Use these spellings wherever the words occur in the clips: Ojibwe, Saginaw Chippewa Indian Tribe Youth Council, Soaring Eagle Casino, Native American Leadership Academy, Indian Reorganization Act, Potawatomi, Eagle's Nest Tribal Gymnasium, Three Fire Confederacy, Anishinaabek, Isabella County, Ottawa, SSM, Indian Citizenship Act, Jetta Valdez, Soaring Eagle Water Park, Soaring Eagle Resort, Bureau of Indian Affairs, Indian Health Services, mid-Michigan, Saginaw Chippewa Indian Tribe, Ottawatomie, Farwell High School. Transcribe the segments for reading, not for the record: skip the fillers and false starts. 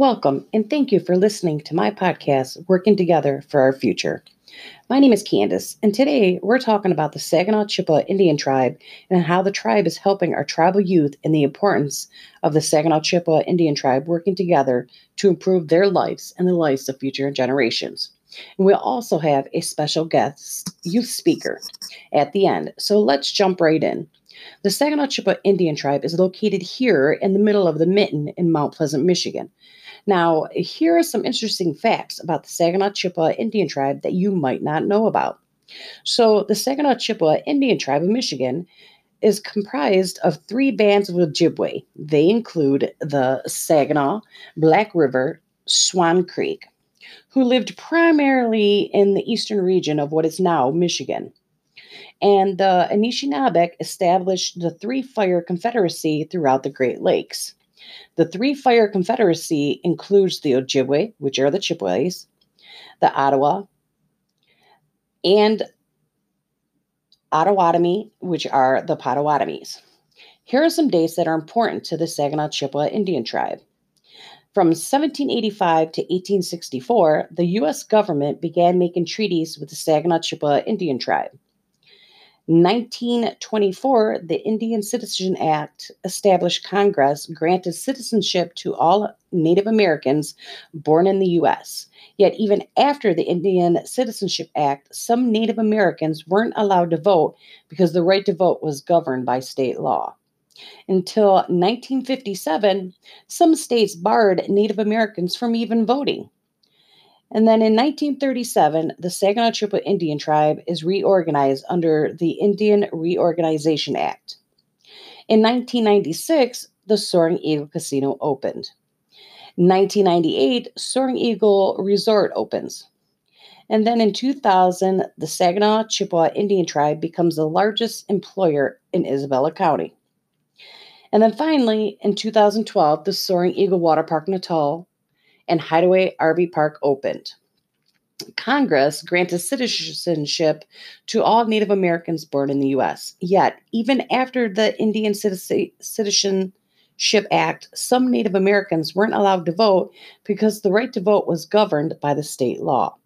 Welcome, and thank you for listening to my podcast, Working Together for Our Future. My name is Candace, and today we're talking about the Saginaw Chippewa Indian Tribe and how the tribe is helping our tribal youth and the importance of the Saginaw Chippewa Indian Tribe working together to improve their lives and the lives of future generations. And we'll also have a special guest youth speaker at the end, so let's jump right in. The Saginaw Chippewa Indian Tribe is located here in the middle of the Mitten in Mount Pleasant, Michigan. Now, here are some interesting facts about the Saginaw Chippewa Indian Tribe that you might not know about. So, the Saginaw Chippewa Indian Tribe of Michigan is comprised of three bands of Ojibwe. They include the Saginaw, Black River, Swan Creek, who lived primarily in the eastern region of what is now Michigan. And the Anishinaabek established the Three Fire Confederacy throughout the Great Lakes. The Three Fire Confederacy includes the Ojibwe, which are the Chippewas, the Ottawa, and Ottawatomie, which are the Potawatomis. Here are some dates that are important to the Saginaw Chippewa Indian Tribe. From 1785 to 1864, the U.S. government began making treaties with the Saginaw Chippewa Indian Tribe. 1924, the Indian Citizenship Act established Congress granted citizenship to all Native Americans born in the U.S. Yet even after the Indian Citizenship Act, some Native Americans weren't allowed to vote because the right to vote was governed by state law. Until 1957, some states barred Native Americans from even voting. And then in 1937, the Saginaw Chippewa Indian Tribe is reorganized under the Indian Reorganization Act. In 1996, the Soaring Eagle Casino opened. In 1998, Soaring Eagle Resort opens. And then in 2000, the Saginaw Chippewa Indian Tribe becomes the largest employer in Isabella County. And then finally, in 2012, the Soaring Eagle Water Park, Natal, and Hideaway RV Park opened. Congress granted citizenship to all Native Americans born in the U.S. Yet, even after the Indian Citizenship Act, some Native Americans weren't allowed to vote because the right to vote was governed by the state law.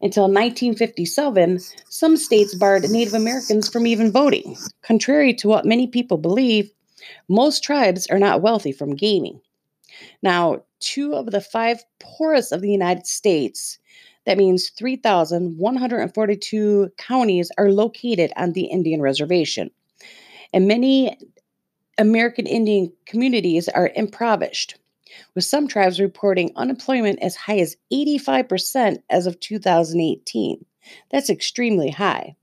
Until 1957, some states barred Native Americans from even voting. Contrary to what many people believe, most tribes are not wealthy from gaming. Now, two of the five poorest of the United States, that means 3,142 counties, are located on the Indian Reservation. And many American Indian communities are impoverished, with some tribes reporting unemployment as high as 85% as of 2018. That's extremely high.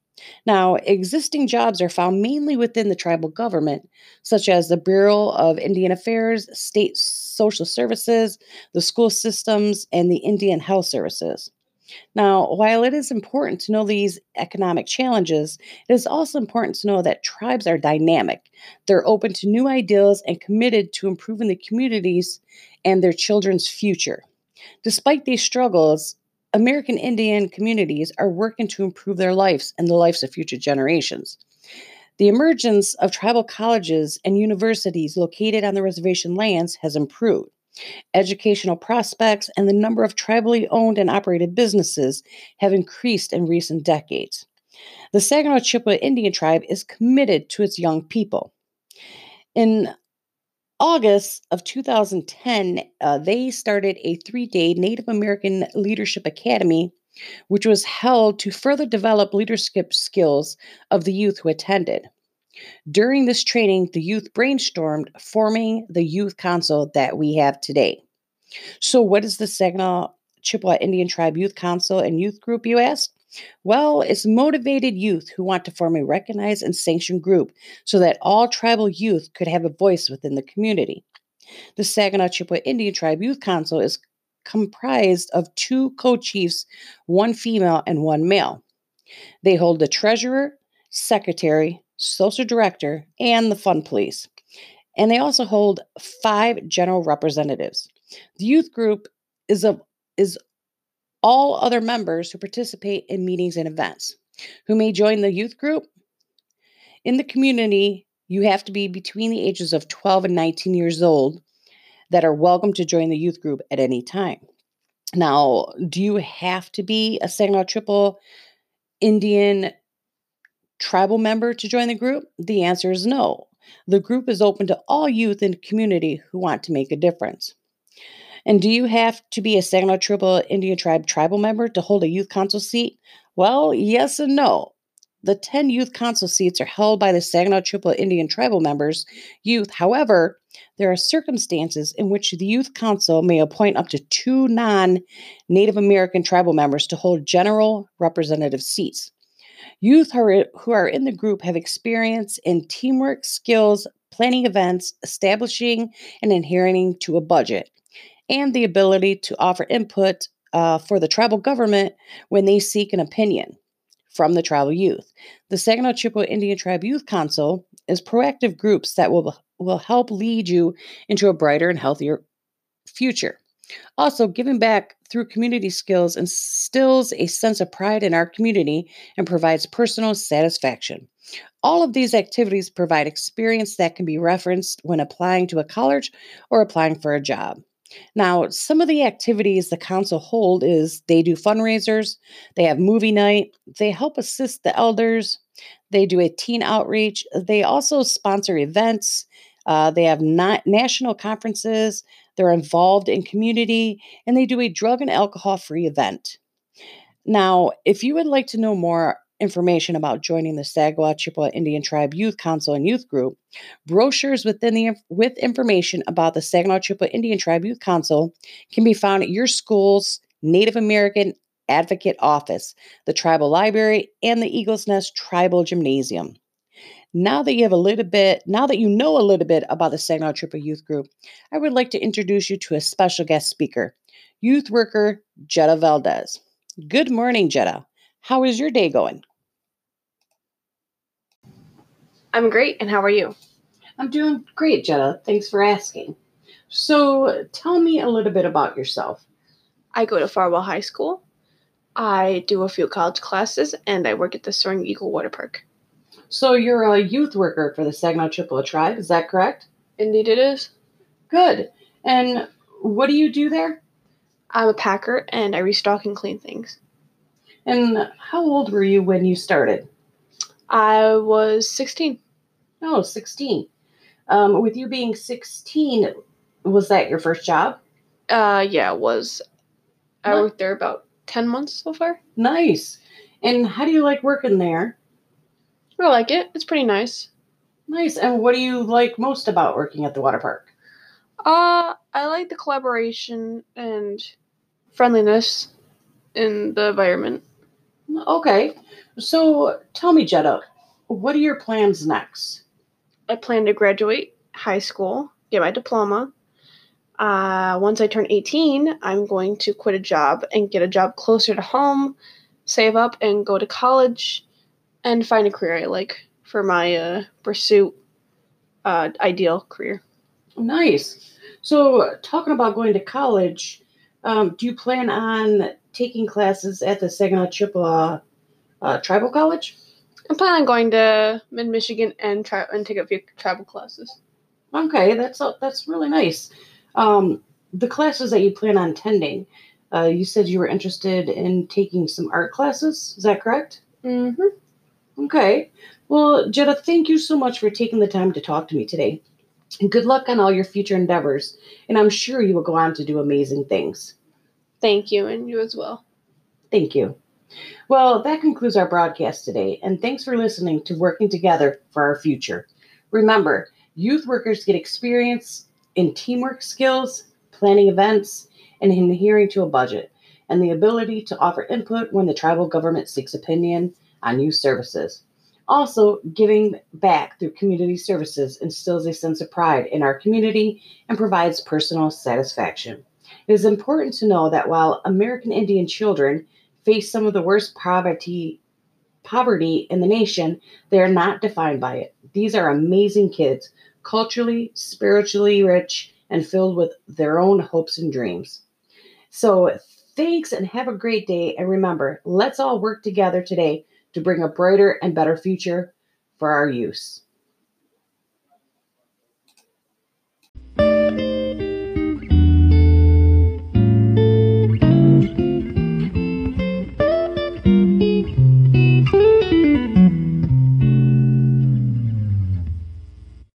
Now, existing jobs are found mainly within the tribal government, such as the Bureau of Indian Affairs, state social services, the school systems, and the Indian Health Services. Now, while it is important to know these economic challenges, it is also important to know that tribes are dynamic. They're open to new ideas and committed to improving the communities and their children's future. Despite these struggles, American Indian communities are working to improve their lives and the lives of future generations. The emergence of tribal colleges and universities located on the reservation lands has improved. Educational prospects and the number of tribally owned and operated businesses have increased in recent decades. The Saginaw Chippewa Indian Tribe is committed to its young people. In August of 2010, they started a three-day Native American Leadership Academy, which was held to further develop leadership skills of the youth who attended. During this training, the youth brainstormed, forming the youth council that we have today. So what is the Saginaw Chippewa Indian Tribe Youth Council and Youth Group, you ask? Well, it's motivated youth who want to form a recognized and sanctioned group so that all tribal youth could have a voice within the community. The Saginaw Chippewa Indian Tribe Youth Council is comprised of two co-chiefs, one female and one male. They hold the treasurer, secretary, social director, and the fund police. And they also hold five general representatives. The youth group is all other members who participate in meetings and events. Who may join the youth group? In the community, you have to be between the ages of 12 and 19 years old. that are welcome to join the youth group at any time. Now, do you have to be a Saginaw Chippewa Indian tribal member to join the group? The answer is no. The group is open to all youth in the community who want to make a difference. And do you have to be a Saginaw Chippewa Indian Tribe tribal member to hold a youth council seat? Well, yes and no. The 10 youth council seats are held by the Saginaw Chippewa Indian tribal members, youth. However, there are circumstances in which the youth council may appoint up to 2 non-Native American tribal members to hold general representative seats. Youth who are in the group have experience in teamwork, skills, planning events, establishing and adhering to a budget, and the ability to offer input for the tribal government when they seek an opinion from the tribal youth. The Saginaw Chippewa Indian Tribe Youth Council is proactive groups that will help lead you into a brighter and healthier future. Also, giving back through community skills instills a sense of pride in our community and provides personal satisfaction. All of these activities provide experience that can be referenced when applying to a college or applying for a job. Now, some of the activities the council hold is they do fundraisers, they have movie night, they help assist the elders, they do a teen outreach, they also sponsor events, they have national conferences, they're involved in community, and they do a drug and alcohol-free event. Now, if you would like to know more information about joining the Saginaw Chippewa Indian Tribe Youth Council and Youth Group, brochures with information about the Saginaw Chippewa Indian Tribe Youth Council can be found at your school's Native American Advocate Office, the Tribal Library, and the Eagle's Nest Tribal Gymnasium. Now that you know a little bit about the Saginaw Chippewa Youth Group, I would like to introduce you to a special guest speaker, youth worker Jetta Valdez. Good morning, Jetta. How is your day going? I'm great, and how are you? I'm doing great, Jetta. Thanks for asking. So tell me a little bit about yourself. I go to Farwell High School. I do a few college classes, and I work at the Soaring Eagle Water Park. So you're a youth worker for the Saginaw Chippewa Tribe, is that correct? Indeed it is. Good. And what do you do there? I'm a packer, and I restock and clean things. And how old were you when you started? I was 16. Oh, 16. With you being 16, was that your first job? Yeah, it was. I worked there about 10 months so far. Nice. And how do you like working there? I like it. It's pretty nice. Nice. And what do you like most about working at the water park? I like the collaboration and friendliness in the environment. Okay. So tell me, Jetta, what are your plans next? I plan to graduate high school, get my diploma. Once I turn 18, I'm going to quit a job and get a job closer to home, save up and go to college, and find a career I like for my ideal career. Nice. So talking about going to college, do you plan on taking classes at the Saginaw Chippewa Tribal College? I'm planning on going to mid-Michigan and take a few tribal classes. Okay, that's really nice. The classes that you plan on attending, you said you were interested in taking some art classes. Is that correct? Mm-hmm. Okay. Well, Jetta, thank you so much for taking the time to talk to me today. And good luck on all your future endeavors. And I'm sure you will go on to do amazing things. Thank you, and you as well. Thank you. Well, that concludes our broadcast today, and thanks for listening to Working Together for Our Future. Remember, youth workers get experience in teamwork skills, planning events, and in adhering to a budget, and the ability to offer input when the tribal government seeks opinion on youth services. Also, giving back through community services instills a sense of pride in our community and provides personal satisfaction. It is important to know that while American Indian children face some of the worst poverty in the nation, they are not defined by it. These are amazing kids, culturally, spiritually rich, and filled with their own hopes and dreams. So thanks and have a great day. And remember, let's all work together today to bring a brighter and better future for our youth.